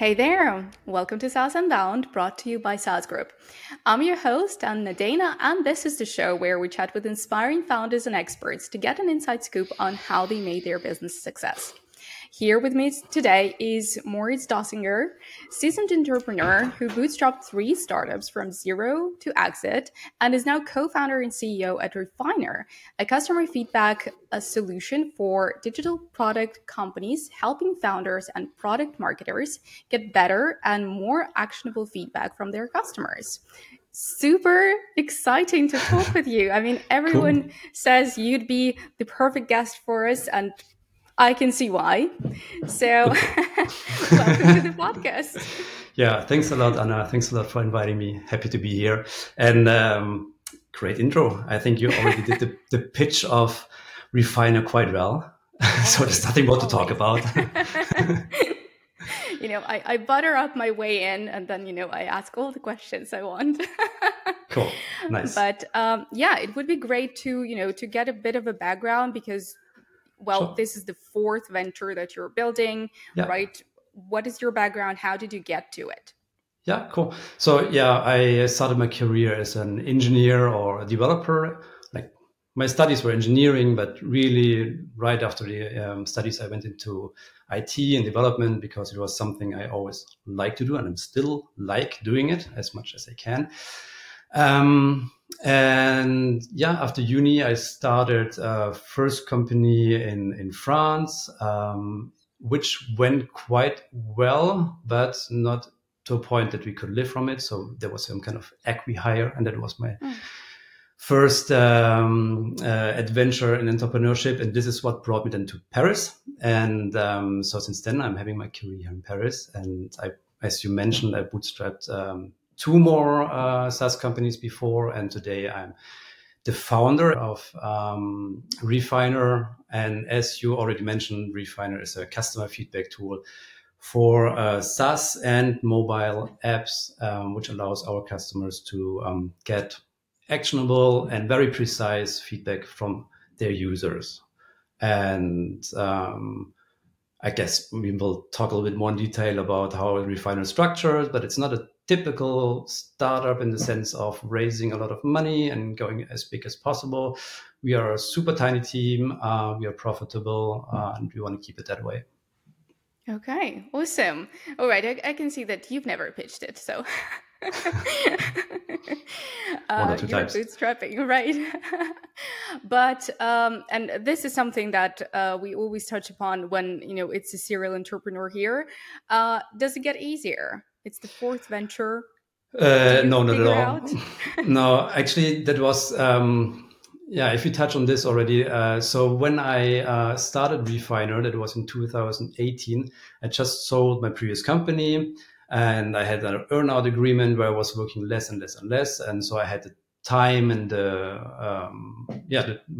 Hey there! Welcome to SaaS Unbound, brought to you by SaaS Group. I'm your host, Anna Dana, and this is the show where we chat with inspiring founders and experts to get an inside scoop on how they made their business success. Here with me today is Moritz Dausinger, seasoned entrepreneur who bootstrapped 3 startups from zero to exit and is now co-founder and CEO at Refiner, a customer feedback solution for digital product companies, helping founders and product marketers get better and more actionable feedback from their customers. Super exciting to talk with you. I mean, everyone says you'd be the perfect guest for us, and I can see why. So welcome to the podcast. Yeah, thanks a lot, Anna. Thanks a lot for inviting me. Happy to be here. And great intro. I think you already did the pitch of Refiner quite well. So there's nothing more to talk about. You know, I butter up my way in, and then, you know, I ask all the questions I want. Cool. Nice. But yeah, it would be great to, you know, to get a bit of a background because, well, sure, this is the 4th venture that you're building, yeah, right? What is your background? How did you get to it? Yeah, cool. So yeah, I started my career as an engineer or a developer. Like, my studies were engineering, but really right after the studies, I went into IT and development because it was something I always liked to do, and I'm still like doing it as much as I can. And yeah, after uni, I started first company in France, which went quite well, but not to a point that we could live from it. So there was some kind of acqui-hire, and that was my first adventure in entrepreneurship. And this is what brought me then to Paris. And so since then, I'm having my career in Paris. And I, as you mentioned, I bootstrapped 2 more SaaS companies before, and today I'm the founder of Refiner. And as you already mentioned, Refiner is a customer feedback tool for SaaS and mobile apps, which allows our customers to get actionable and very precise feedback from their users. And I guess we will talk a little bit more in detail about how Refiner is structured, but it's not a typical startup in the sense of raising a lot of money and going as big as possible. We are a super tiny team. We are profitable, and we want to keep it that way. Okay, awesome. All right, I can see that you've never pitched it, so one or two times. Bootstrapping, right? But and this is something that we always touch upon when, you know, it's a serial entrepreneur here. Does it get easier? It's the 4th venture. No, not at all. No, actually, that was, yeah, if you touch on this already. So when I started Refiner, that was in 2018, I just sold my previous company, and I had an earn-out agreement where I was working less and less and less. And so I had the time and the,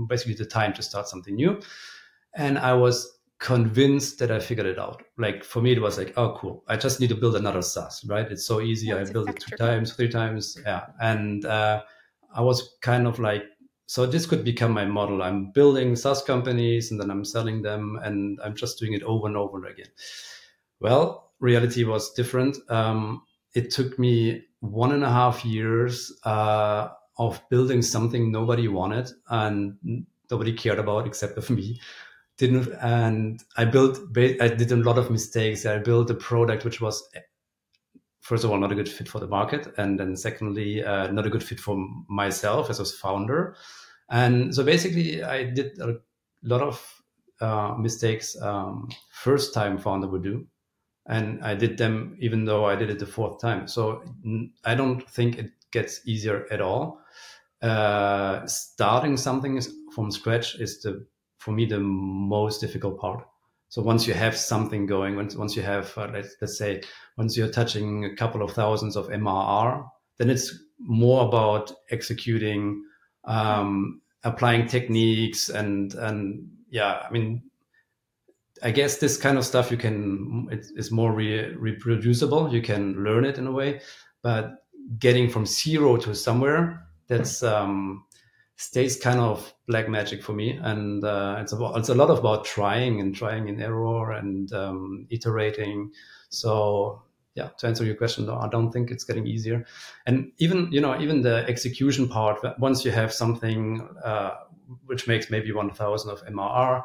basically the time to start something new. And I was convinced that I figured it out. Like, for me, it was like, oh, cool, I just need to build another SaaS, right? It's so easy. That's I built it 2 times, 3 times. Yeah. And I was kind of like, so this could become my model. I'm building SaaS companies and then I'm selling them, and I'm just doing it over and over again. Well, reality was different. It took me 1.5 years of building something nobody wanted and nobody cared about except for me. I did a lot of mistakes. I built a product which was, first of all, not a good fit for the market, and then secondly, not a good fit for myself as a founder. And so basically, I did a lot of mistakes first-time founder would do, and I did them even though I did it the 4th time. So I don't think it gets easier at all. Starting something from scratch is for me, the most difficult part. So once you have something going, once you have, let's say, once you're touching a couple of thousands of MRR, then it's more about executing, applying techniques, and yeah, I mean, I guess this kind of stuff it's more reproducible. You can learn it in a way, but getting from zero to somewhere, that's stays kind of black magic for me. And it's a lot about trying and error and iterating. So yeah, to answer your question, though, I don't think it's getting easier. And even the execution part, once you have something which makes maybe 1,000 of MRR,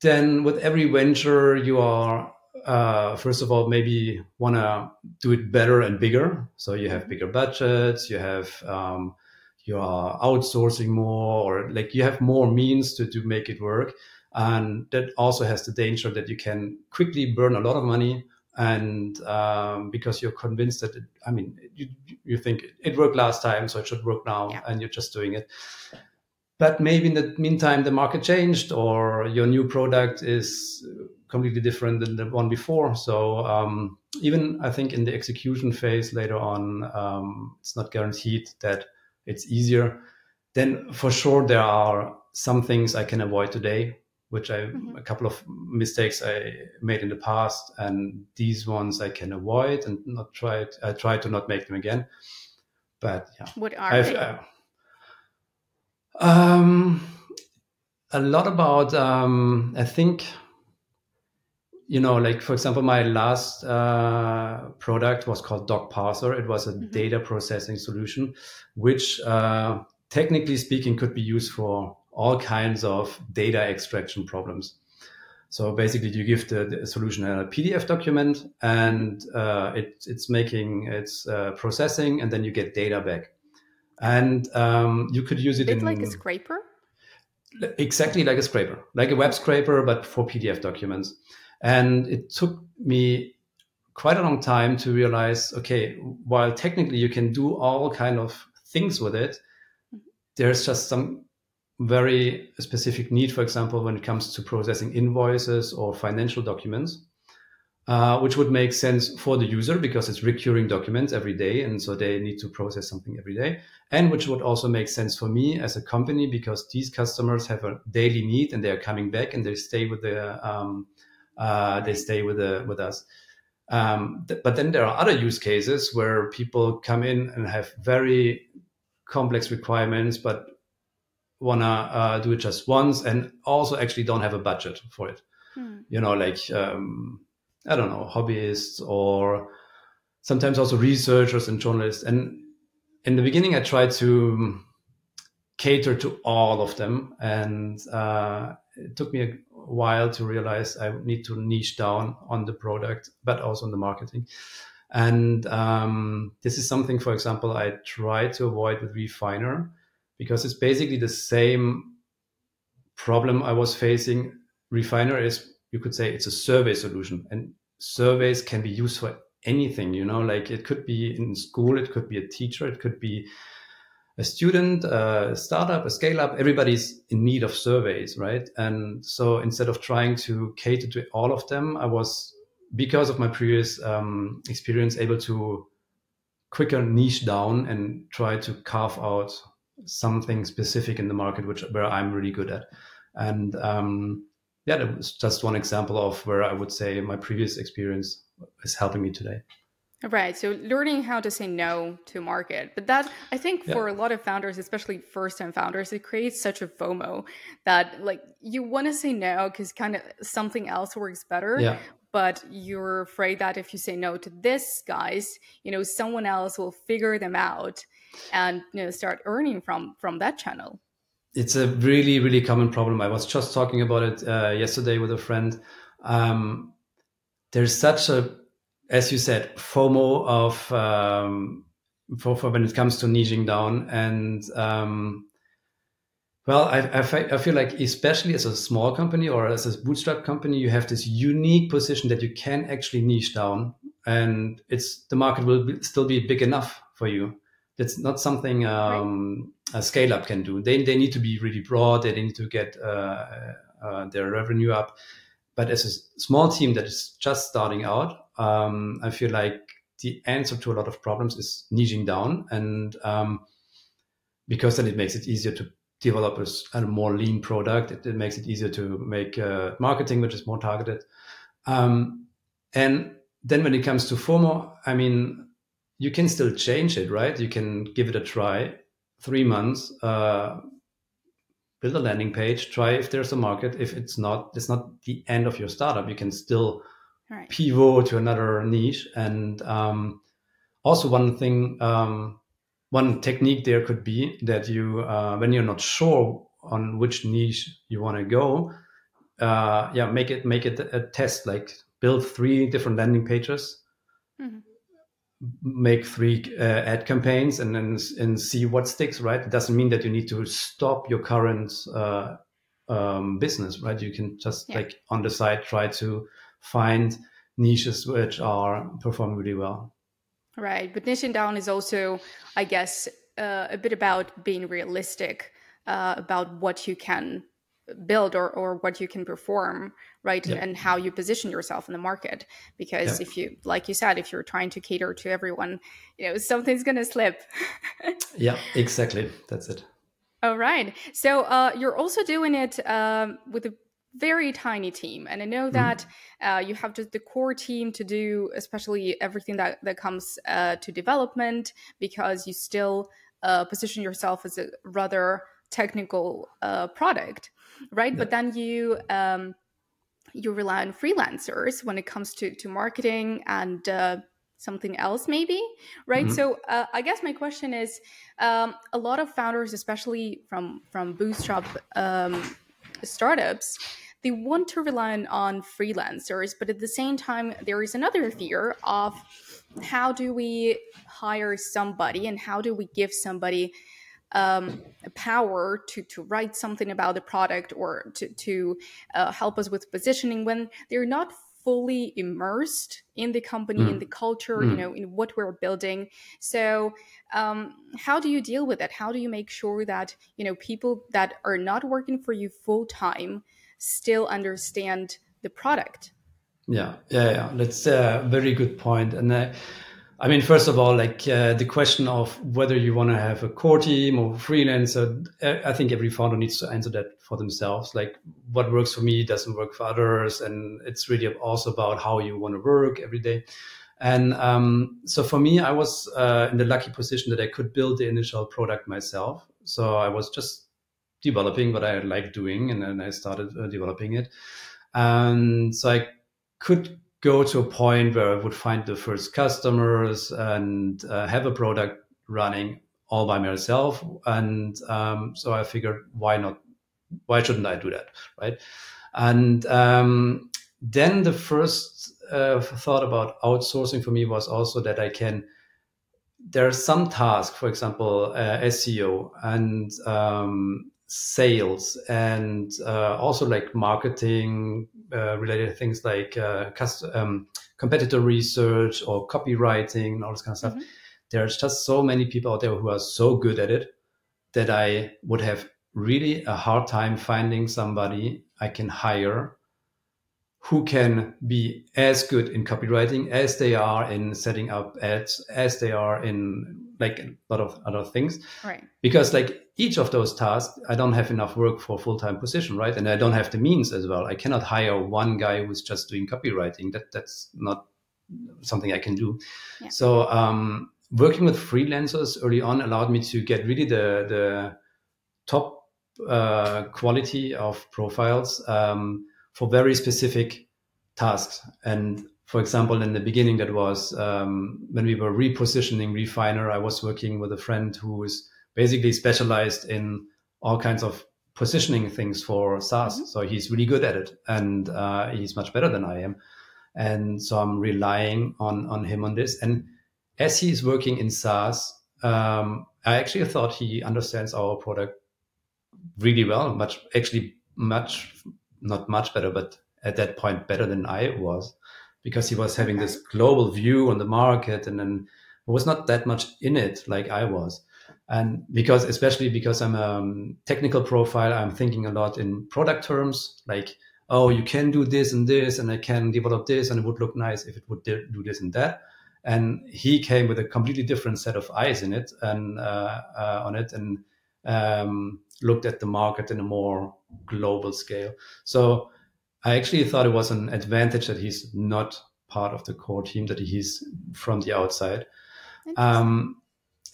then with every venture you are, first of all, maybe want to do it better and bigger. So you have bigger budgets, you have, you are outsourcing more, or like you have more means to make it work. And that also has the danger that you can quickly burn a lot of money. And because you're convinced that, you think it worked last time, so it should work now, yeah. And you're just doing it. But maybe in the meantime, the market changed, or your new product is completely different than the one before. So even I think in the execution phase later on, it's not guaranteed that it's easier. Then for sure, there are some things I can avoid today, which a couple of mistakes I made in the past, and these ones I can avoid and not try. I try to not make them again. But yeah, what are they? A lot about I think, like for example, my last product was called Doc Parser. It was a data processing solution, which technically speaking could be used for all kinds of data extraction problems. So basically you give the solution a PDF document, and it's processing, and then you get data back. And you could use it in... like a scraper? Exactly like a scraper, like a web scraper, but for PDF documents. And it took me quite a long time to realize, okay, while technically you can do all kind of things with it, there's just some very specific need, for example, when it comes to processing invoices or financial documents, which would make sense for the user because it's recurring documents every day. And so they need to process something every day, and which would also make sense for me as a company because these customers have a daily need and they are coming back and they stay with with us. But then there are other use cases where people come in and have very complex requirements, but want to do it just once, and also actually don't have a budget for it. I don't know, hobbyists or sometimes also researchers and journalists. And in the beginning, I tried to cater to all of them. And it took me a while to realize I need to niche down on the product, but also on the marketing. And this is something, for example, I try to avoid with Refiner, because it's basically the same problem I was facing. Refiner is, you could say, it's a survey solution, and surveys can be used for anything, like it could be in school, it could be a teacher, it could be a student, a startup, a scale up. Everybody's in need of surveys, right? And so instead of trying to cater to all of them, I was, because of my previous experience, able to quicker niche down and try to carve out something specific in the market where I'm really good at. And that was just one example of where I would say my previous experience is helping me today. Right. So learning how to say no to market. But that, I think, for a lot of founders, especially first-time founders, it creates such a FOMO that you want to say no because kind of something else works better. Yeah. But you're afraid that if you say no to this guys, someone else will figure them out and start earning from that channel. It's a really, really common problem. I was just talking about it yesterday with a friend. There's such a, as you said, FOMO of for when it comes to niching down. And I feel like, especially as a small company or as a bootstrap company, you have this unique position that you can actually niche down, and the market will still be big enough for you. That's not something a scale-up can do. They need to be really broad. They need to get their revenue up. But as a small team that is just starting out, I feel like the answer to a lot of problems is niching down, and because then it makes it easier to develop a more lean product. It makes it easier to make marketing, which is more targeted. And then when it comes to FOMO, you can still change it, right? You can give it a try, 3 months, build a landing page, try if there's a market. If it's not, it's not the end of your startup. You can still right, pivot to another niche. And also one thing, one technique there could be that you, when you're not sure on which niche you want to go, make it a test. Like build 3 different landing pages, mm-hmm, make 3 ad campaigns, and then and see what sticks. Right, it doesn't mean that you need to stop your current business. Right, you can just like on the side try to find niches which are performing really well. Right, but niching down is also, I guess, a bit about being realistic about what you can build or what you can perform, right? Yep. And how you position yourself in the market, because if you, like you said, if you're trying to cater to everyone, something's gonna slip. Yeah, exactly, that's it. All right, so you're also doing it with a very tiny team, and I know that you have just the core team to do especially everything that comes to development, because you still position yourself as a rather technical product, right? Yeah. But then you rely on freelancers when it comes to marketing and something else maybe, right? Mm-hmm. So I guess my question is, a lot of founders, especially from bootstrap startups, they want to rely on freelancers, but at the same time there is another fear of how do we hire somebody and how do we give somebody power to write something about the product or to help us with positioning when they're not fully immersed in the company, in the culture, in what we're building. So how do you deal with that? How do you make sure that, people that are not working for you full time still understand the product? Yeah. That's a very good point. And I mean, first of all, the question of whether you want to have a core team or freelancer, I think every founder needs to answer that for themselves. Like, what works for me doesn't work for others. And it's really also about how you want to work every day. And so for me, I was in the lucky position that I could build the initial product myself. So I was just developing what I like doing. And then I started developing it. And so I could go to a point where I would find the first customers and have a product running all by myself. And so I figured, why not? Why shouldn't I do that, right? And then the first thought about outsourcing for me was also that there are some tasks, for example, SEO and sales and also like marketing related things like competitor research or copywriting and all this kind of stuff. Mm-hmm. There's just so many people out there who are so good at it that I would have really a hard time finding somebody I can hire who can be as good in copywriting as they are in setting up ads, as they are in like a lot of other things, right? Because like each of those tasks, I don't have enough work for a full-time position, right? And I don't have the means as well. I cannot hire one guy who's just doing copywriting. That's not something I can do. Yeah. So working with freelancers early on allowed me to get really the top quality of profiles for very specific tasks. And for example, in the beginning, that was when we were repositioning Refiner, I was working with a friend who is basically specialized in all kinds of positioning things for SaaS. Mm-hmm. So he's really good at it, and he's much better than I am. And so I'm relying on him on this. And as he's working in SaaS, I actually thought he understands our product really well, not much better, but at that point better than I was, because he was having this global view on the market and then was not that much in it like I was. And because I'm a technical profile, I'm thinking a lot in product terms, like, oh, you can do this and this, and I can develop this, and it would look nice if it would do this and that. And he came with a completely different set of eyes in it and on it, and looked at the market in a more global scale. So I actually thought it was an advantage that he's not part of the core team, that he's from the outside. But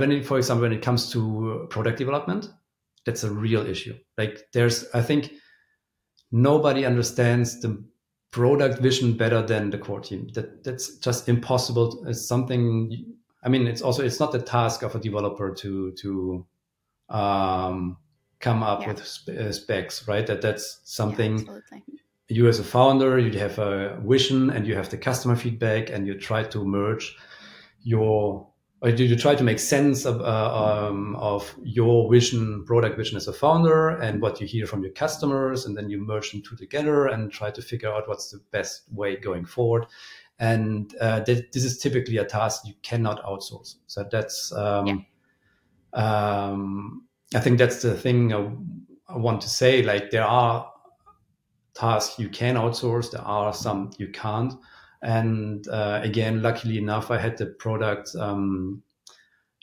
when it comes to product development, that's a real issue. Like I think nobody understands the product vision better than the core team. That's just impossible. It's something, I mean, it's not the task of a developer to come up with specs, right? That's something you as a founder, you have a vision and you have the customer feedback and you try to merge you try to make sense of your vision, product vision as a founder and what you hear from your customers, and then you merge them two together and try to figure out what's the best way going forward. And this is typically a task you cannot outsource. So that's, I think that's the thing I want to say. Like, there are tasks you can outsource, there are some you can't. And again, luckily enough, I had the product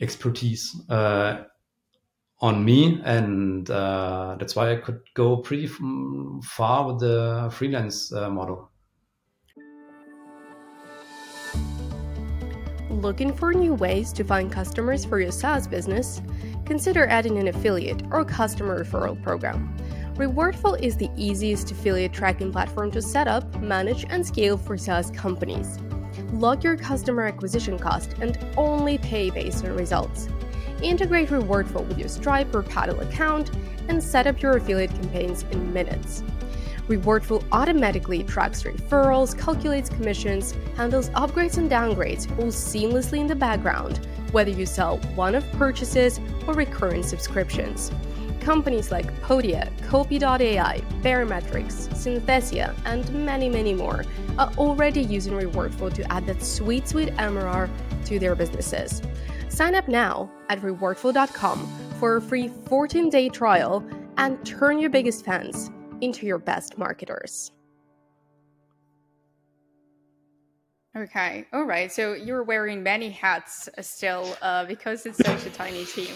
expertise on me, and that's why I could go pretty far with the freelance model. Looking for new ways to find customers for your SaaS business? Consider adding an affiliate or customer referral program. Rewardful is the easiest affiliate tracking platform to set up, manage, and scale for SaaS companies. Log your customer acquisition cost and only pay based on results. Integrate Rewardful with your Stripe or Paddle account and set up your affiliate campaigns in minutes. Rewardful automatically tracks referrals, calculates commissions, handles upgrades and downgrades all seamlessly in the background, whether you sell one-off purchases or recurring subscriptions. Companies like Podia, Copy.ai, Barometrics, Synthesia, and many, many more are already using Rewardful to add that sweet, sweet MRR to their businesses. Sign up now at rewardful.com for a free 14-day trial and turn your biggest fans into your best marketers. Okay. All right. So you're wearing many hats still because it's such a tiny team,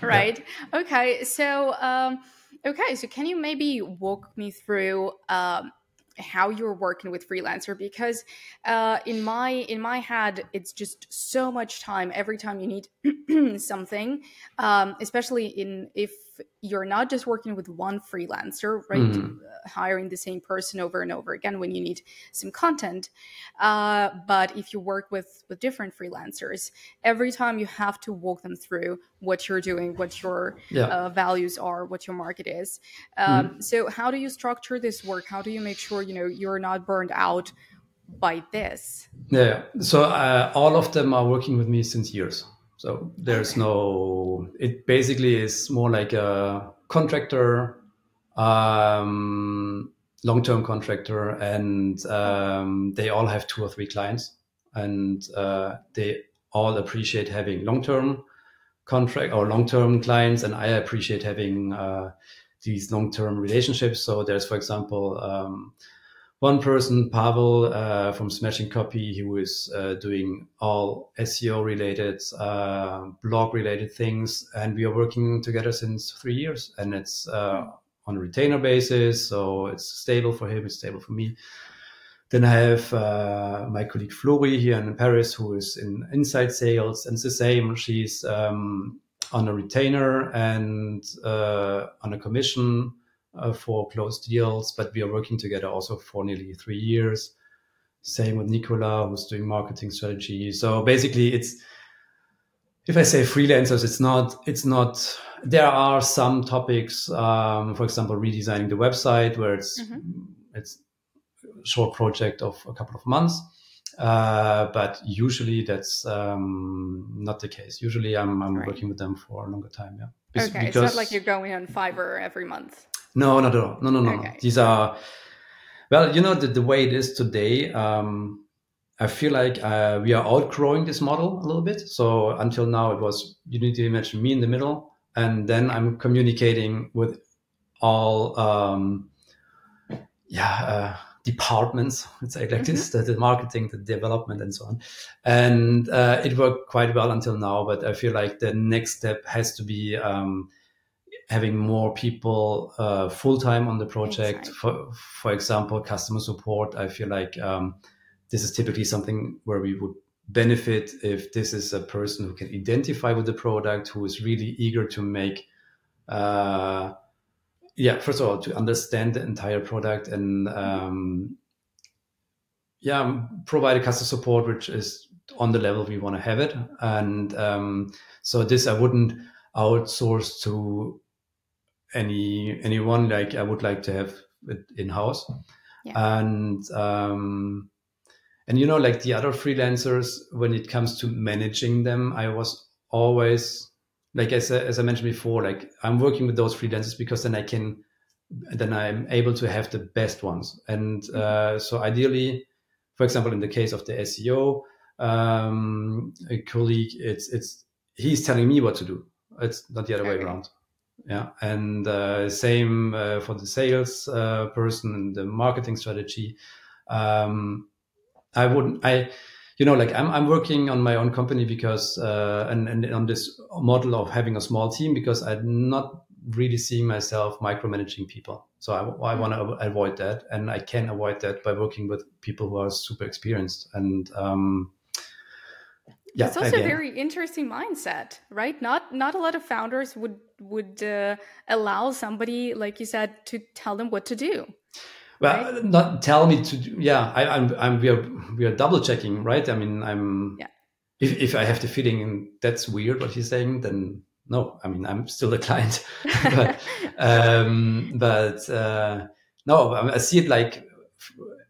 right? Yeah. Okay. So, So can you maybe walk me through how you're working with freelancer? Because in my head, it's just so much time every time you need something, especially if you're not just working with one freelancer, right? Mm-hmm. Hiring the same person over and over again when you need some content. But if you work with different freelancers, every time you have to walk them through what you're doing, what your values are, what your market is. So how do you structure this work? How do you make sure, you're not burned out by this? Yeah. So all of them are working with me since years. So there's no, it basically is more like a contractor, long-term contractor, and they all have 2 or 3 clients, and they all appreciate having long-term contract or long-term clients. And I appreciate having these long-term relationships. So there's, for example, one person, Pavel, from Smashing Copy, who is doing all SEO-related, blog-related things, and we are working together since 3 years, and it's on a retainer basis, so it's stable for him, it's stable for me. Then I have my colleague Flory here in Paris, who is in inside sales, and it's the same. She's on a retainer and on a commission for closed deals, but we are working together also for nearly 3 years. Same with Nicola, who's doing marketing strategy. So basically, it's, if I say freelancers, it's not, there are some topics, for example, redesigning the website, where it's a short project of a couple of months. But usually that's not the case. Usually I'm working with them for a longer time. Yeah. Because it's not like you're going on Fiverr every month. No. Okay. These are, well, the way it is today, I feel like we are outgrowing this model a little bit. So until now it was, you need to imagine me in the middle, and then I'm communicating with all departments, let's say, like this, the marketing, the development, and so on. And it worked quite well until now, but I feel like the next step has to be having more people full-time on the project. For example, customer support. I feel like this is typically something where we would benefit if this is a person who can identify with the product, who is really eager to make, first of all, to understand the entire product and provide a customer support, which is on the level we want to have it. And so this I wouldn't outsource to anyone. Like I would like to have it in-house. Yeah. And you know, like the other freelancers, when it comes to managing them, I was always like, as I mentioned before, like I'm working with those freelancers because then I'm able to have the best ones. And so ideally, for example, in the case of the SEO, a colleague, he's telling me what to do. It's not the other way around. Yeah. And same for the sales person and the marketing strategy. I'm working on my own company because and on this model of having a small team, because I'm not really seeing myself micromanaging people. So I want to avoid that, and I can avoid that by working with people who are super experienced. And it's also a very interesting mindset, right? Not a lot of founders would allow somebody, like you said, to tell them what to do. Well, right? Not tell me to do. Yeah, we are double checking, right? I mean, if I have the feeling that's weird what he's saying, then no. I mean, I'm still a client, but no, I see it like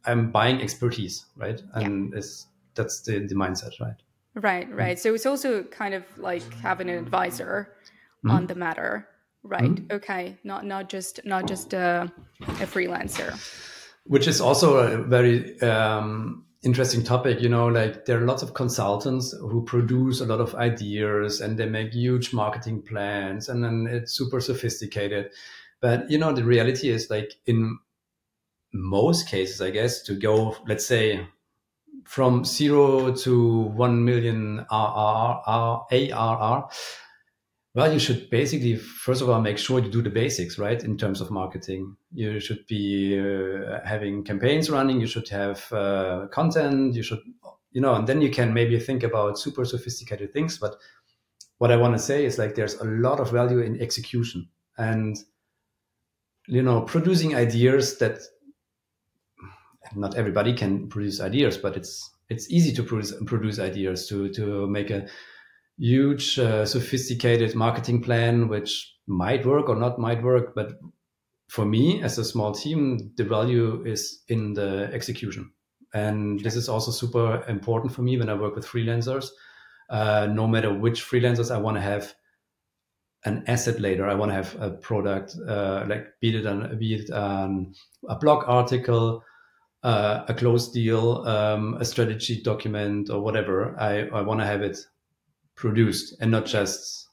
I'm buying expertise, right? And that's the mindset, right? Right. So it's also kind of like having an advisor on the matter. Right. Mm-hmm. Okay. Not just a freelancer, which is also a very interesting topic. You know, like there are lots of consultants who produce a lot of ideas and they make huge marketing plans, and then it's super sophisticated. But you know, the reality is, like in most cases, I guess, to go, let's say, from 0 to 1 million ARR. Well, you should basically, first of all, make sure you do the basics, right? In terms of marketing, you should be having campaigns running. You should have content. You should, you know, and then you can maybe think about super sophisticated things. But what I want to say is, like, there's a lot of value in execution and, you know, producing ideas that not everybody can produce ideas, but it's easy to produce ideas, to make a huge sophisticated marketing plan, which might work or not might work. But for me as a small team, the value is in the execution. And this is also super important for me when I work with freelancers. No matter which freelancers, I want to have an asset later. I want to have a product, be it a blog article, a closed deal, a strategy document or whatever. I want to have it produced and not just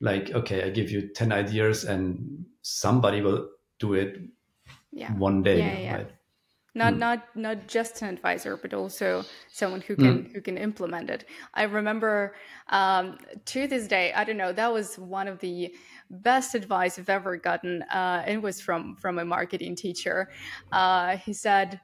like, okay, I give you 10 ideas and somebody will do it one day. Yeah. Right? Not just an advisor, but also someone who can implement it. I remember to this day, I don't know, that was one of the best advice I've ever gotten. It was from a marketing teacher. He said,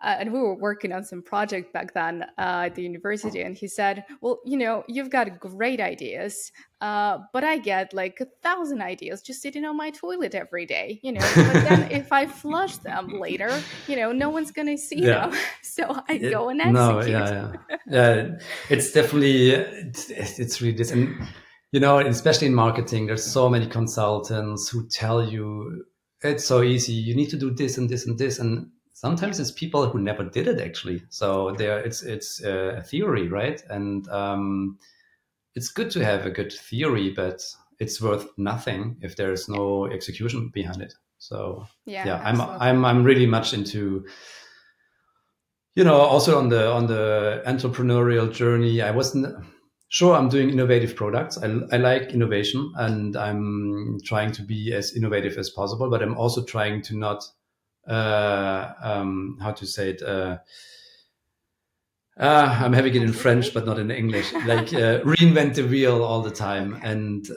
and we were working on some project back then at the university. And he said, well, you know, you've got great ideas, but I get like 1,000 ideas just sitting on my toilet every day, you know. But then if I flush them later, you know, no one's going to see them. So I go and execute. It's definitely, it's really this. And, you know, especially in marketing, there's so many consultants who tell you it's so easy. You need to do this and this and this. And sometimes it's people who never did it actually. So it's a theory, right? And it's good to have a good theory, but it's worth nothing if there is no execution behind it. So I'm really much into, you know, also on the entrepreneurial journey. I wasn't sure I'm doing innovative products. I like innovation, and I'm trying to be as innovative as possible. But I'm also trying to not I'm having it in French but not in English, like reinvent the wheel all the time. And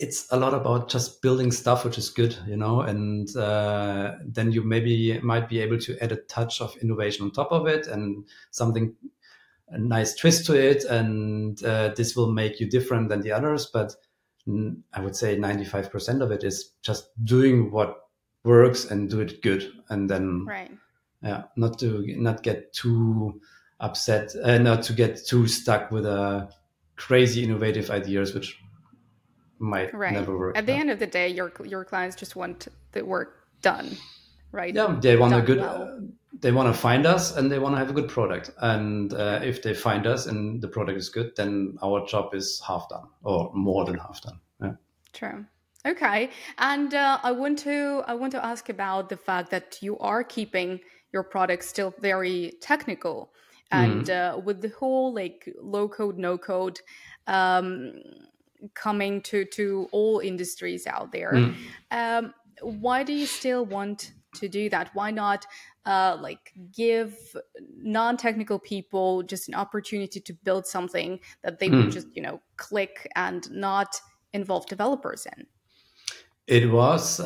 it's a lot about just building stuff which is good, you know, and then you might be able to add a touch of innovation on top of it and something, a nice twist to it, and this will make you different than the others. But I would say 95% of it is just doing what works and do it good, and then not get too upset, not to get too stuck with crazy innovative ideas, which might never work. At the end of the day, your clients just want the work done, right? Yeah, they want they want to find us and they want to have a good product. And if they find us and the product is good, then our job is half done or more than half done. Yeah. True. Okay. And I want to ask about the fact that you are keeping your product still very technical, and with the whole like low code, no code coming to all industries out there. Why do you still want to do that? Why not give non-technical people just an opportunity to build something that they would just, click and not involve developers in? It was,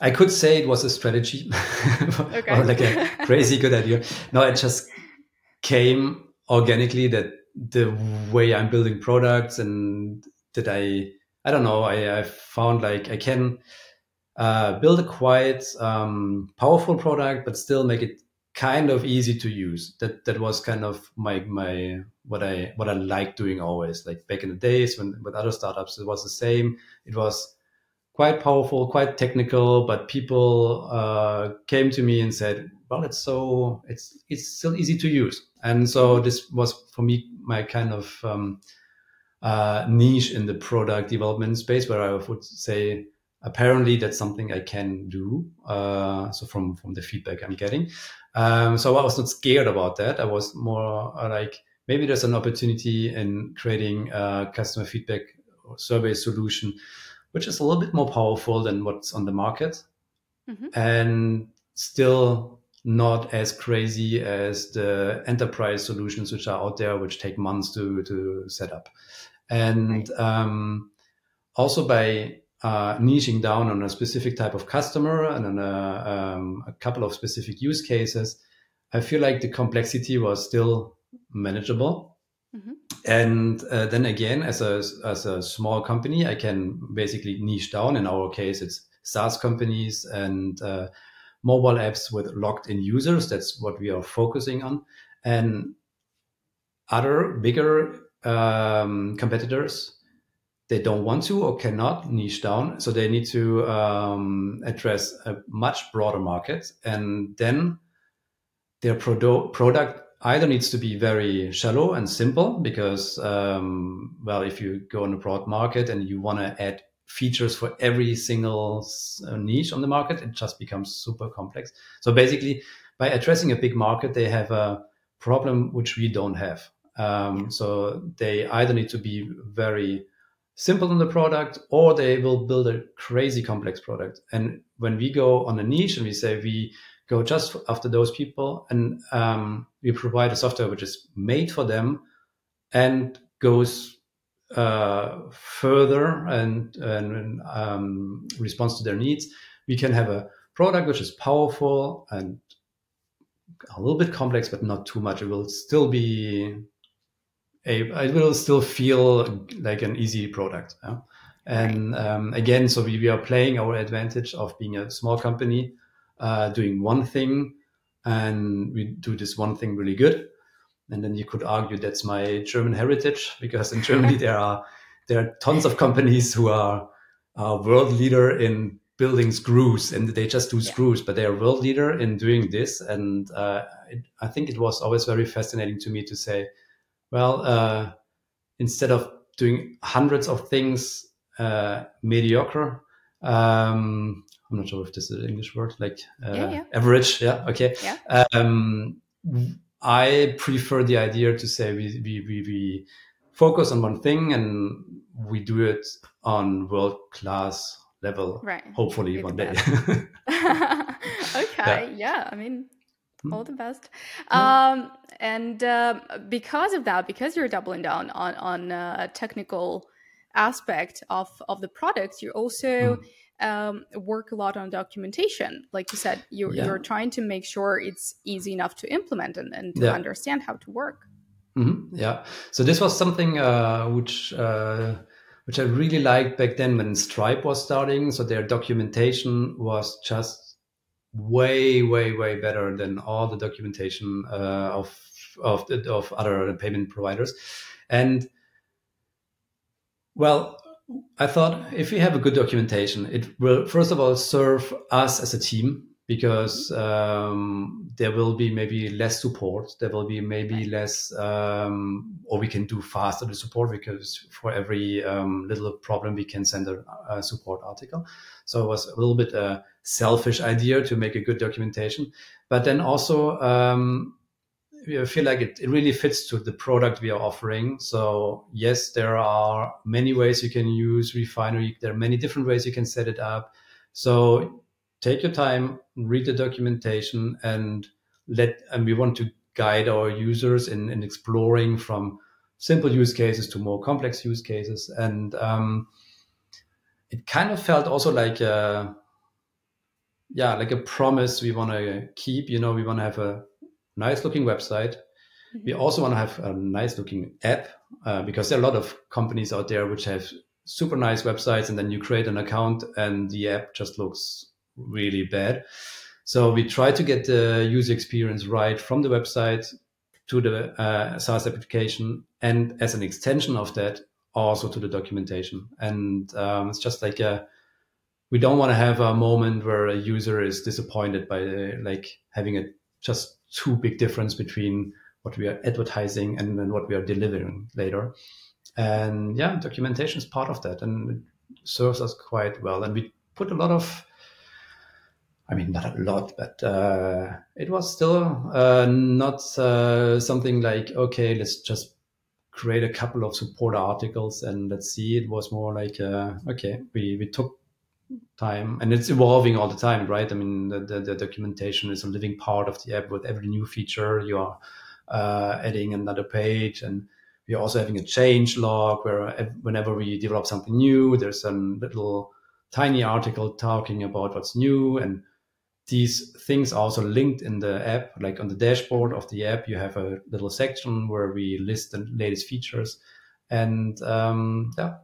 I could say it was a strategy or like a crazy good idea. No, it just came organically that the way I'm building products and that I don't know, I found like I can build a quite powerful product, but still make it kind of easy to use. That was kind of my what I like doing always. Like back in the days when with other startups, it was the same. It was quite powerful, quite technical, but people came to me and said, "Well, it's still easy to use." And so this was for me my kind of niche in the product development space, where I would say, apparently that's something I can do. So from the feedback I'm getting. So I was not scared about that. I was more like, maybe there's an opportunity in creating a customer feedback survey solution, which is a little bit more powerful than what's on the market and still not as crazy as the enterprise solutions, which are out there, which take months to set up. And also by niching down on a specific type of customer and on a couple of specific use cases, I feel like the complexity was still manageable. And then again, as a small company, I can basically niche down. In our case, it's SaaS companies and mobile apps with logged-in users. That's what we are focusing on. And other bigger competitors, they don't want to or cannot niche down, so they need to address a much broader market. And then their product either needs to be very shallow and simple, because if you go on a broad market and you want to add features for every single niche on the market, it just becomes super complex. So basically, by addressing a big market, they have a problem which we don't have. So they either need to be very simple on the product, or they will build a crazy complex product. And when we go on a niche and we say we go just after those people, and we provide a software which is made for them and goes further and responds to their needs, we can have a product which is powerful and a little bit complex, but not too much. It will still be feel like an easy product. Yeah? And again, so we are playing our advantage of being a small company, doing one thing, and we do this one thing really good. And then you could argue that's my German heritage, because in Germany there are tons of companies who are world leader in building screws, and they just do screws, but they are world leader in doing this. And I think it was always very fascinating to me to say, instead of doing hundreds of things mediocre, I'm not sure if this is an English word, average. Yeah, okay. Yeah. I prefer the idea to say we focus on one thing and we do it on world-class level, hopefully one day. I mean, all the best. Because of that, because you're doubling down on a technical aspect of the product, you also work a lot on documentation. Like you said, you're trying to make sure it's easy enough to implement and to understand how to work. So this was something which I really liked back then when Stripe was starting. So their documentation was just way better than all the documentation of other payment providers. And well, I thought if we have a good documentation, it will first of all serve us as a team, because there will be maybe less support, there will be maybe less, or we can do faster the support, because for every little problem we can send a support article. So it was a little bit a selfish idea to make a good documentation. But then also, I feel like it really fits to the product we are offering. So yes, there are many ways you can use Refiner. There are many different ways you can set it up. So take your time, read the documentation, and we want to guide our users in exploring from simple use cases to more complex use cases. And it kind of felt also like a promise we want to keep. You know, we want to have a nice looking website. Mm-hmm. We also want to have a nice looking app, because there are a lot of companies out there which have super nice websites, and then you create an account and the app just looks really bad. So we try to get the user experience right from the website to the SaaS application, and as an extension of that, also to the documentation. And it's just like we don't want to have a moment where a user is disappointed by having a just too big difference between what we are advertising and then what we are delivering later. And yeah, documentation is part of that, and it serves us quite well. And we put a lot of it was still not something like, okay, let's just create a couple of support articles and let's see. It was more like, we took time, and it's evolving all the time, right? I mean, the documentation is a living part of the app. With every new feature, you are adding another page, and we're also having a change log where whenever we develop something new, there's a little tiny article talking about what's new. And these things are also linked in the app, like on the dashboard of the app, you have a little section where we list the latest features, and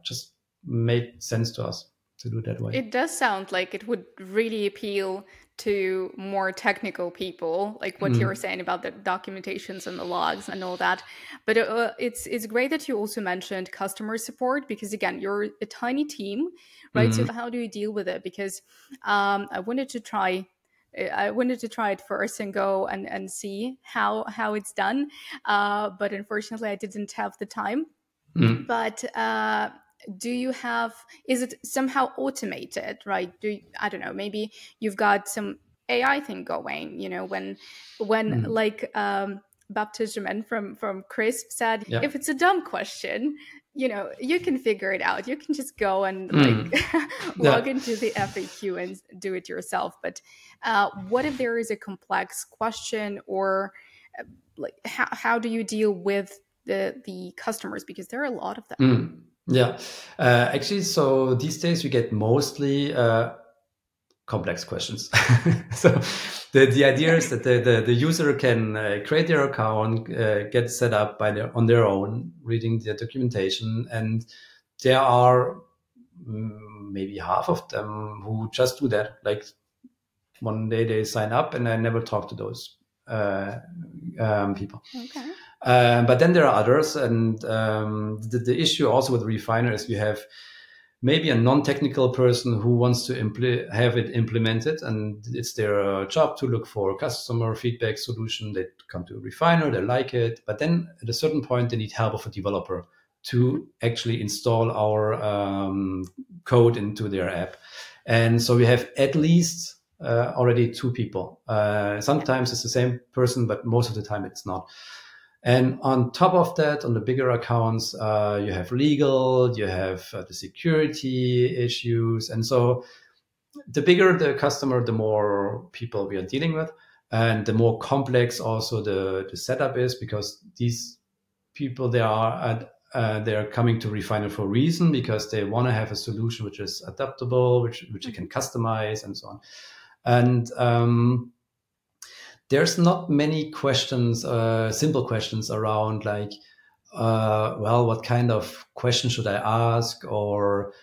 just made sense to us to do it that way. It does sound like it would really appeal to more technical people, like what you were saying about the documentations and the logs and all that. But it's great that you also mentioned customer support, because again, you're a tiny team, right? So how do you deal with it? Because I wanted to try it first and go and see how it's done. But unfortunately, I didn't have the time. Mm. But is it somehow automated, right? I don't know, maybe you've got some AI thing going, you know, when Baptiste Germain from Crisp said, if it's a dumb question, you know, you can figure it out. You can just go and log into the FAQ and do it yourself. But what if there is a complex question, or how do you deal with the customers? Because there are a lot of them. Mm. Yeah, actually, so these days we get mostly complex questions. So the idea is that the user can create their account, get set up on their own, reading the documentation. And there are maybe half of them who just do that. Like one day they sign up, and I never talk to those people. Okay. But then there are others, and the issue also with Refiner is we have maybe a non-technical person who wants to have it implemented, and it's their job to look for a customer feedback solution. They come to Refiner, they like it, but then at a certain point they need help of a developer to actually install our code into their app. And so we have at least already two people. Sometimes it's the same person, but most of the time it's not. And on top of that, on the bigger accounts, you have legal, you have the security issues. And so the bigger the customer, the more people we are dealing with, and the more complex also the setup is, because these people, they are coming to Refiner for a reason, because they want to have a solution which is adaptable, which you can customize and so on. And there's not many questions, simple questions around like, what kind of question should I ask, or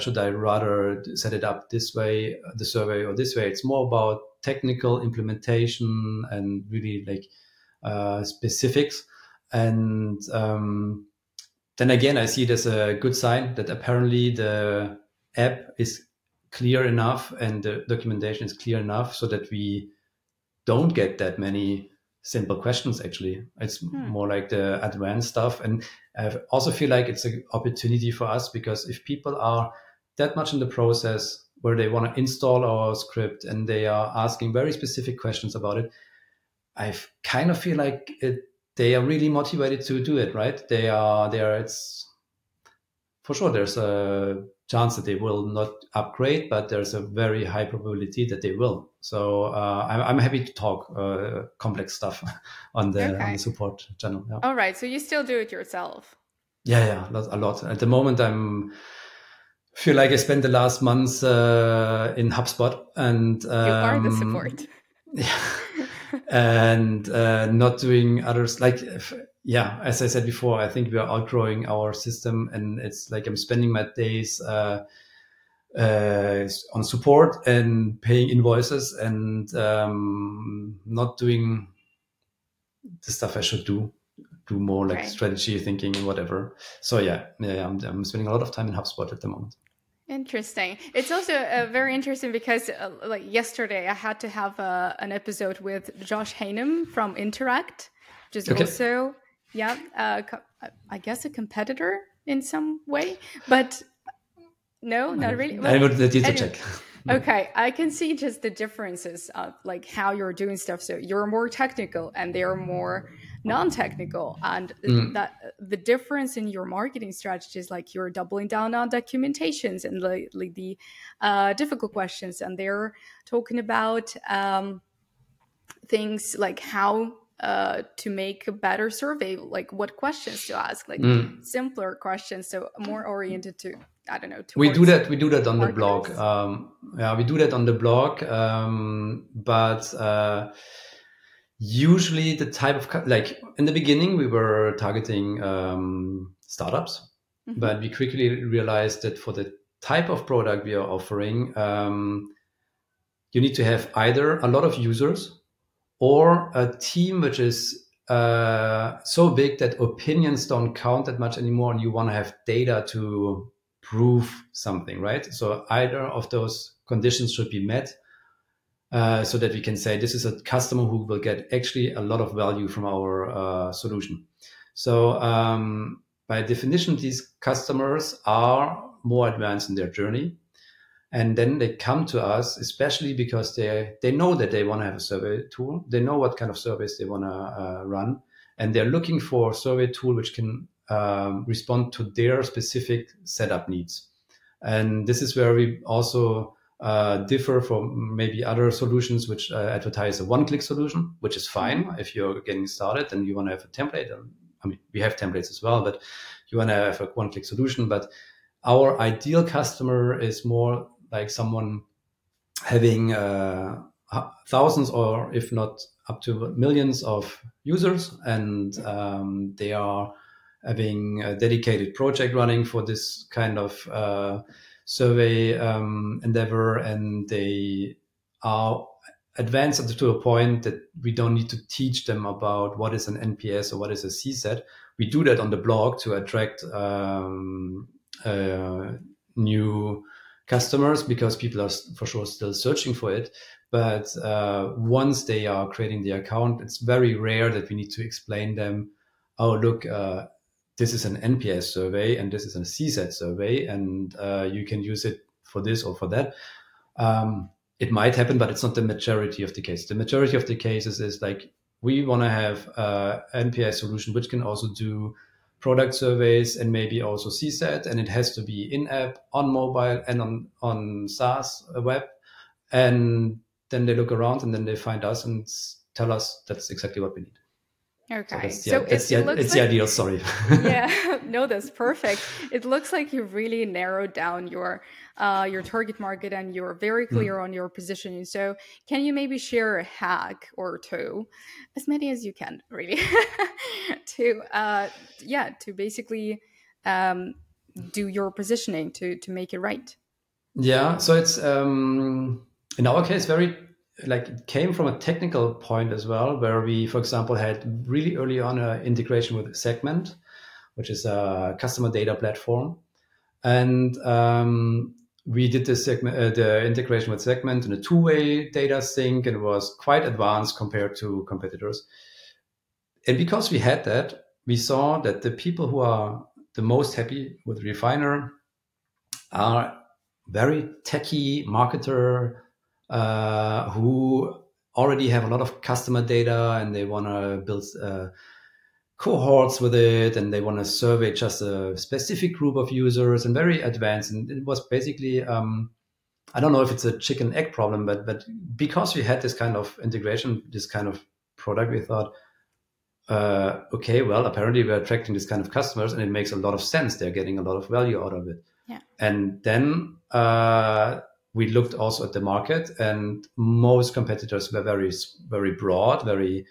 should I rather set it up this way, the survey, or this way? It's more about technical implementation and really like specifics. And then again, I see it as a good sign that apparently the app is clear enough and the documentation is clear enough so that we don't get that many simple questions. Actually, it's more like the advanced stuff. And I also feel like it's an opportunity for us, because if people are that much in the process where they want to install our script and they are asking very specific questions about it, I kind of feel like they are really motivated to do it, right? It's for sure, there's a chance that they will not upgrade, but there's a very high probability that they will. So I'm happy to talk complex stuff on the support channel. Yeah. All right. So you still do it yourself? Yeah, a lot. At the moment, I feel like I spent the last months in HubSpot, and you are the support. Yeah. And not doing others. As I said before, I think we are outgrowing our system, and it's like I'm spending my days on support and paying invoices and not doing the stuff I should do more like strategy thinking and whatever. So I'm spending a lot of time in HubSpot at the moment. Interesting. It's also very interesting because yesterday I had to have an episode with Josh Haynam from Interact, which is also, I guess a competitor in some way, but no, not really. Well, I would need to check. Okay, I can see just the differences of how you're doing stuff. So you're more technical and they're more non-technical, and that the difference in your marketing strategies, you're doubling down on documentations and the difficult questions, and they're talking about things like how to make a better survey, what questions to ask, simpler questions, so more oriented to We do that on the blog. We do that on the blog. But usually the type of, in the beginning, we were targeting startups, but we quickly realized that for the type of product we are offering, you need to have either a lot of users or a team which is so big that opinions don't count that much anymore, and you want to have data to prove something, right? So either of those conditions should be met so that we can say this is a customer who will get actually a lot of value from our solution. So by definition, these customers are more advanced in their journey. And then they come to us, especially because they know that they want to have a survey tool. They know what kind of surveys they want to run. And they're looking for a survey tool which can respond to their specific setup needs. And this is where we also differ from maybe other solutions which advertise a one-click solution, which is fine if you're getting started and you want to have a template. I mean, we have templates as well, but you want to have a one-click solution. But our ideal customer is more like someone having thousands or if not up to millions of users, and they are having a dedicated project running for this kind of survey endeavor, and they are advanced to a point that we don't need to teach them about what is an NPS or what is a CSAT. We do that on the blog to attract new customers, because people are for sure still searching for it. But once they are creating the account, it's very rare that we need to explain them, oh, look, this is an NPS survey and this is a CSAT survey, and you can use it for this or for that. It might happen, but it's not the majority of the cases. The majority of the cases is we want to have an NPS solution which can also do product surveys and maybe also CSAT, and it has to be in-app, on mobile, and on SaaS web. And then they look around and then they find us and tell us that's exactly what we need. Okay, so it's the ideal. Sorry. Yeah, no, that's perfect. It looks like you really narrowed down your target market, and you're very clear on your positioning. So, can you maybe share a hack or two, as many as you can, really, to basically do your positioning to make it right? Yeah, so it's in our case very like it came from a technical point as well, where we, for example, had really early on an integration with Segment, which is a customer data platform. And we did the integration with Segment in a two-way data sync, and it was quite advanced compared to competitors. And because we had that, we saw that the people who are the most happy with Refiner are very techy marketer who already have a lot of customer data, and they want to build cohorts with it, and they want to survey just a specific group of users, and very advanced. And it was basically, I don't know if it's a chicken egg problem, but because we had this kind of integration, this kind of product, we thought, okay, well, apparently we're attracting this kind of customers, and it makes a lot of sense. They're getting a lot of value out of it. Yeah. And then we looked also at the market, and most competitors were very, very broad, very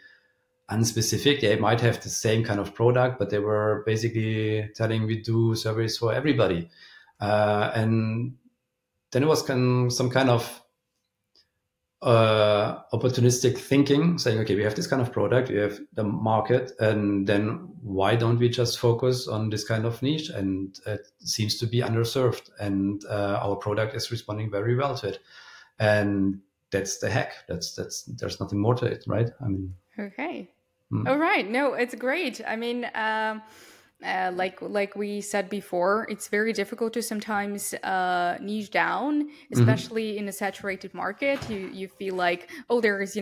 unspecific. They might have the same kind of product, but they were basically telling we do surveys for everybody. And then it was some kind of opportunistic thinking, saying, okay, we have this kind of product, we have the market, and then why don't we just focus on this kind of niche? And it seems to be underserved, and our product is responding very well to it. And that's the hack. That's there's nothing more to it, right? I mean, okay. All right. No, it's great. I mean, like we said before, it's very difficult to sometimes niche down, especially in a saturated market. You feel like, oh, there is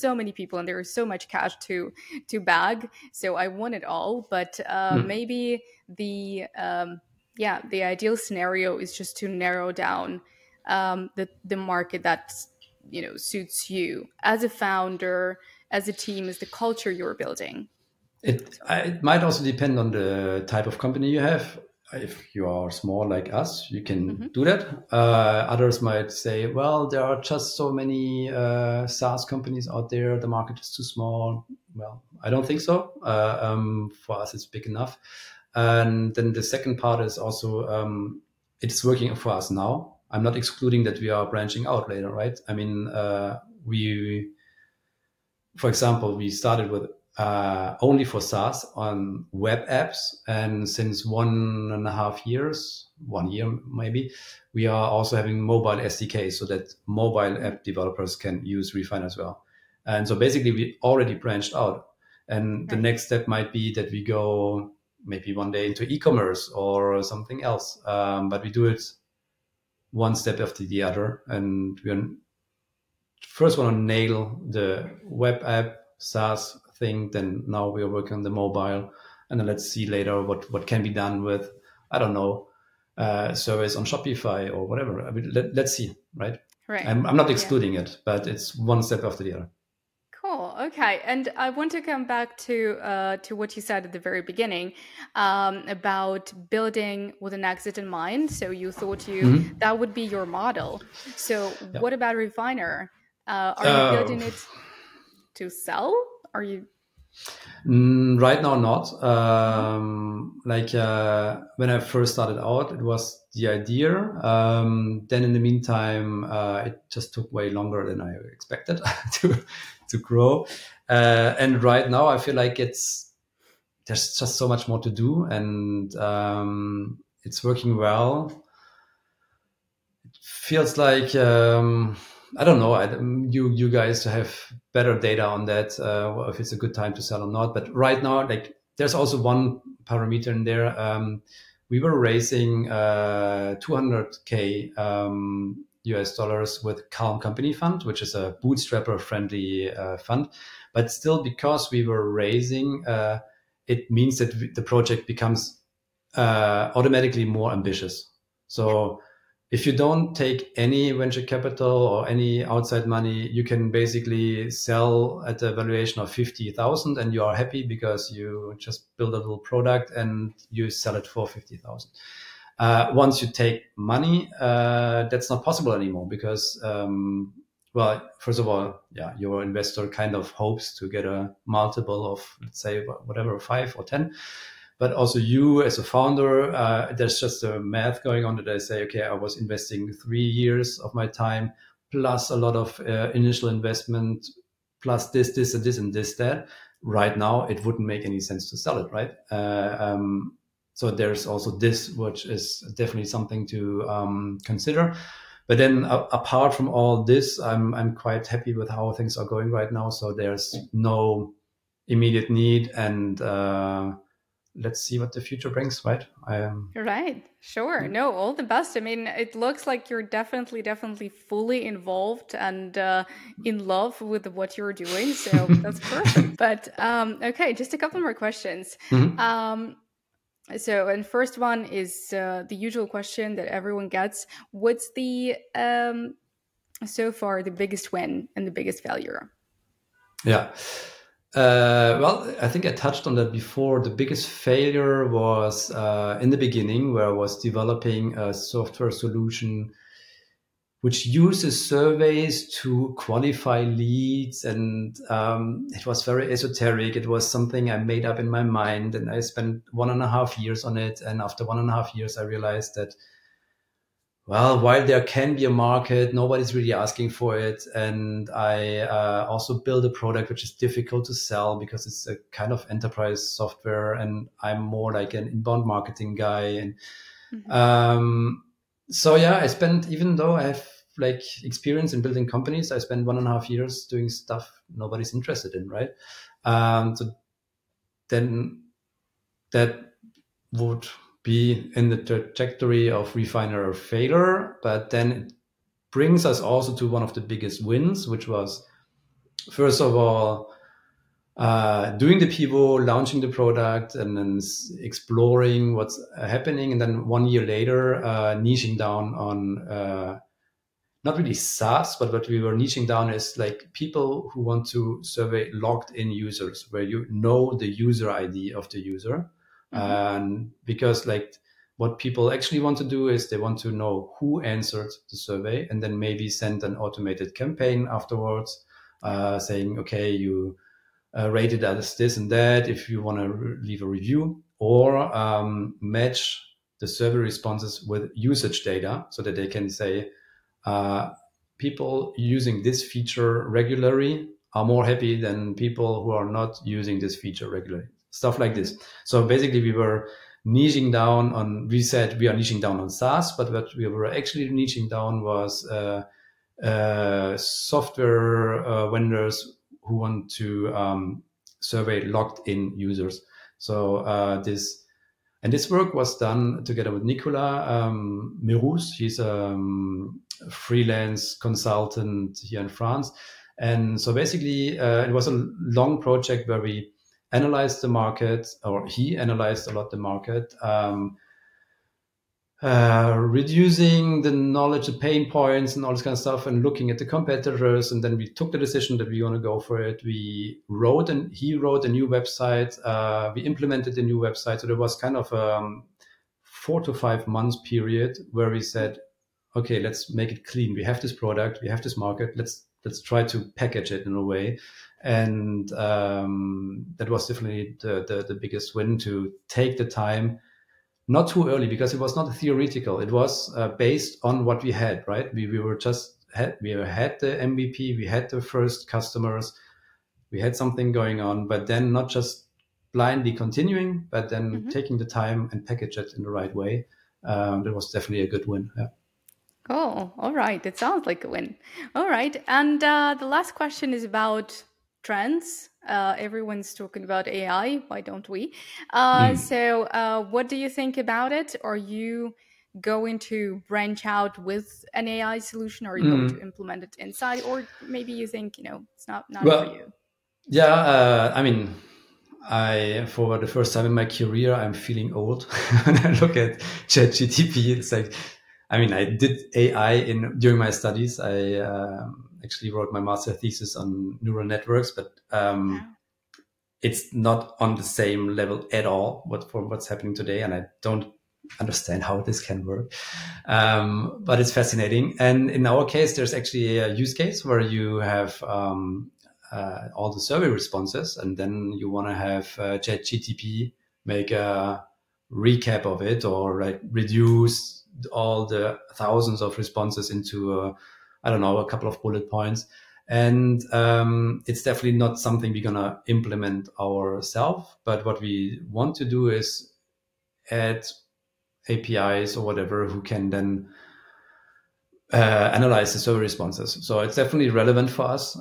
so many people and there is so much cash to bag, so I want it all. But maybe the ideal scenario is just to narrow down the market that suits you as a founder, as a team, as the culture you're building. It might also depend on the type of company you have. If you are small like us, you can do that. Others might say, well, there are just so many SaaS companies out there. The market is too small. Well, I don't think so. For us, it's big enough. And then the second part is also, it's working for us now. I'm not excluding that we are branching out later, right? I mean, for example, we started with only for SaaS on web apps. And since 1.5 years, 1 year maybe, we are also having mobile SDK so that mobile app developers can use Refiner as well. And so basically we already branched out. And the next step might be that we go maybe one day into e-commerce or something else. But we do it one step after the other. And we first want to nail the web app, SaaS thing, then now we are working on the mobile, and then let's see later what can be done with, I don't know, service on Shopify or whatever. I mean, let's see, right? Right. I'm not excluding it, but it's one step after the other. Cool. Okay. And I want to come back to what you said at the very beginning about building with an exit in mind. So you thought that would be your model. So what about Refiner? Are you building it to sell? Are you right now? Not when I first started out, it was the idea. Then in the meantime, it just took way longer than I expected to grow. And right now, I feel like there's just so much more to do, and it's working well. It feels like. I don't know. You guys have better data on that, if it's a good time to sell or not. But right now, there's also one parameter in there. We were raising $200,000 US dollars with Calm Company Fund, which is a bootstrapper-friendly fund. But still, because we were raising, it means that the project becomes automatically more ambitious. So if you don't take any venture capital or any outside money, you can basically sell at a valuation of 50,000, and you are happy because you just build a little product and you sell it for 50,000. Once you take money, that's not possible anymore because, first of all, your investor kind of hopes to get a multiple of, let's say, whatever, 5 or 10. But also you as a founder, there's just a math going on that I say, okay, I was investing 3 years of my time plus a lot of initial investment, plus this, and this. Right now, it wouldn't make any sense to sell it, right? So there's also this, which is definitely something to consider. But then apart from all this, I'm quite happy with how things are going right now. So there's no immediate need, and let's see what the future brings, right? Right. Sure. No, all the best. I mean, it looks like you're definitely fully involved and in love with what you're doing. So that's perfect. But okay, just a couple more questions. Mm-hmm. So, and first one is the usual question that everyone gets. What's the, so far, the biggest win and the biggest failure? Yeah. Well, I think I touched on that before. The biggest failure was in the beginning, where I was developing a software solution which uses surveys to qualify leads. And it was very esoteric. It was something I made up in my mind, and I spent 1.5 years on it. And after 1.5 years, I realized that, well, while there can be a market, nobody's really asking for it. And I also built a product which is difficult to sell because it's a kind of enterprise software, and I'm more like an inbound marketing guy. And mm-hmm. So yeah, I spent, even though I have like experience in building companies, I spent 1.5 years doing stuff nobody's interested in, right? So then that would be in the trajectory of Refiner or failure. But then it brings us also to one of the biggest wins, which was, first of all, doing the pivot, launching the product, and then exploring what's happening. And then 1 year later, niching down on not really SaaS, but what we were niching down is like people who want to survey logged in users, where you know the user ID of the user. Mm-hmm. And because like what people actually want to do is they want to know who answered the survey, and then maybe send an automated campaign afterwards saying, okay, you rated us this and that if you want to leave a review, or match the survey responses with usage data so that they can say people using this feature regularly are more happy than people who are not using this feature regularly, stuff like this. So basically we were niching down on, we said we are niching down on SaaS, but what we were actually niching down was software vendors who want to survey logged-in users. So this work was done together with Nicola Merous. She's a freelance consultant here in France. And so basically it was a long project where we analyzed the market, or he analyzed a lot the market, reducing the knowledge, the pain points and all this kind of stuff, and looking at the competitors. And then we took the decision that we want to go for it. He wrote a new website. We implemented a new website. So there was kind of a 4 to 5 months period where we said, okay, let's make it clean. We have this product, we have this market. Let's try to package it in a way. And that was definitely the biggest win, to take the time. Not too early, because it was not theoretical. It was based on what we had, right? We had the MVP, we had the first customers, we had something going on, but then not just blindly continuing, but then taking the time and package it in the right way. That was definitely a good win. Yeah. Oh, all right. It sounds like a win. All right. And the last question is about trends. Everyone's talking about AI. Why don't we? So what do you think about it? Are you going to branch out with an AI solution, or are you going to implement it inside? Or maybe you think, it's not for you. Yeah. I mean, for the first time in my career, I'm feeling old. When I look at ChatGPT, it's like, I mean, I did AI during my studies. I actually wrote my master thesis on neural networks, but it's not on the same level at all what's happening today, and I don't understand how this can work. But it's fascinating. And in our case, there's actually a use case where you have all the survey responses, and then you want to have ChatGPT make a recap of it, or reduce all the thousands of responses into a I don't know, a couple of bullet points. And it's definitely not something we're going to implement ourselves. But what we want to do is add APIs or whatever who can then analyze the survey responses. So it's definitely relevant for us.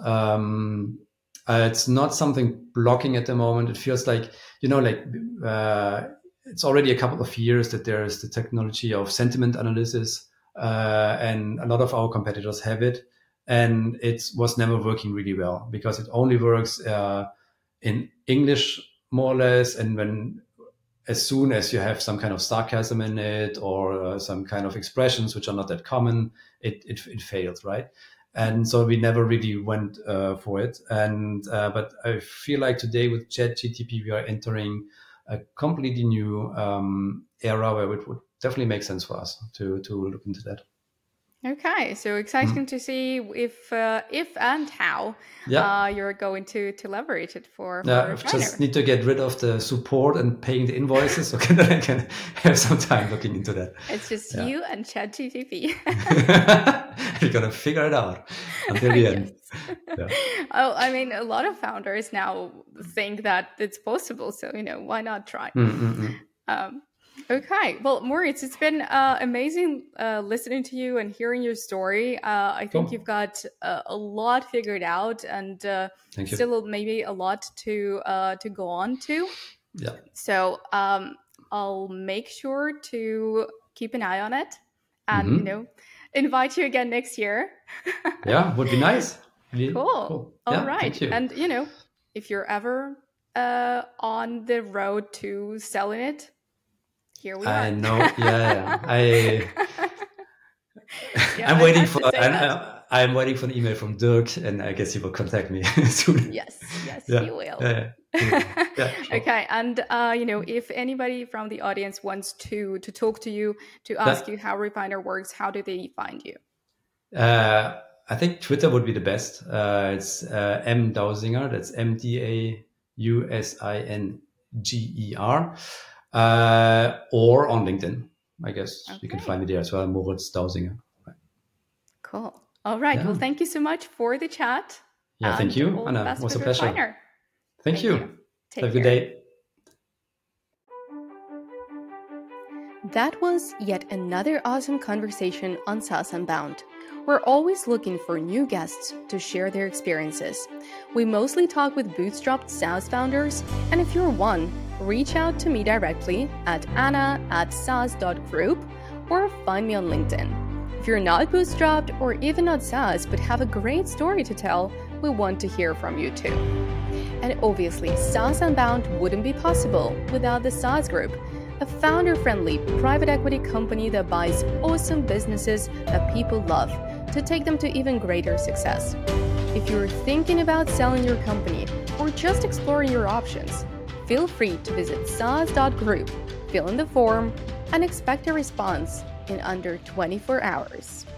It's not something blocking at the moment. It feels like, you know, like it's already a couple of years that there is the technology of sentiment analysis, and a lot of our competitors have it. And it was never working really well because it only works in English, more or less. And when, as soon as you have some kind of sarcasm in it or some kind of expressions which are not that common, it failed, right? And so we never really went for it. And but I feel like today with ChatGPT, we are entering a completely new era where it would definitely make sense for us to look into that. Okay, so exciting to see if and how you're going to leverage it for Refiner. Just need to get rid of the support and paying the invoices, so that I can have some time looking into that. It's just you and ChatGPT. We're gonna figure it out until the end. Yeah. Oh, I mean, a lot of founders now think that it's possible, so you know, why not try? Okay. Well, Moritz, it's been amazing listening to you and hearing your story. I think you've got a lot figured out and still maybe a lot to go on to. Yeah. So I'll make sure to keep an eye on it and, you know, invite you again next year. Yeah, would be nice. Really? Cool. All right. You. And, you know, if you're ever on the road to selling it, here we are. I know. Yeah. I'm waiting for an email from Dirk, and I guess he will contact me soon. Yes, he will. Yeah, sure. Okay. And you know, if anybody from the audience wants to talk to you, to ask you how Refiner works, how do they find you? I think Twitter would be the best. It's M Dausinger. That's MDAUSINGER. Or on LinkedIn, I guess. Okay. You can find me there as well, Moritz Dausinger. Right. Cool. All right. Yeah. Well, thank you so much for the chat. Yeah, thank you, Anna. It was a pleasure. Thank you. Have a good day. That was yet another awesome conversation on SaaS Unbound. We're always looking for new guests to share their experiences. We mostly talk with bootstrapped SaaS founders, and if you're one, reach out to me directly at anna@saas.group or find me on LinkedIn. If you're not bootstrapped or even not SaaS but have a great story to tell, we want to hear from you too. And obviously, SaaS Unbound wouldn't be possible without the SaaS Group, a founder-friendly private equity company that buys awesome businesses that people love to take them to even greater success. If you're thinking about selling your company or just exploring your options, feel free to visit saas.group, fill in the form, and expect a response in under 24 hours.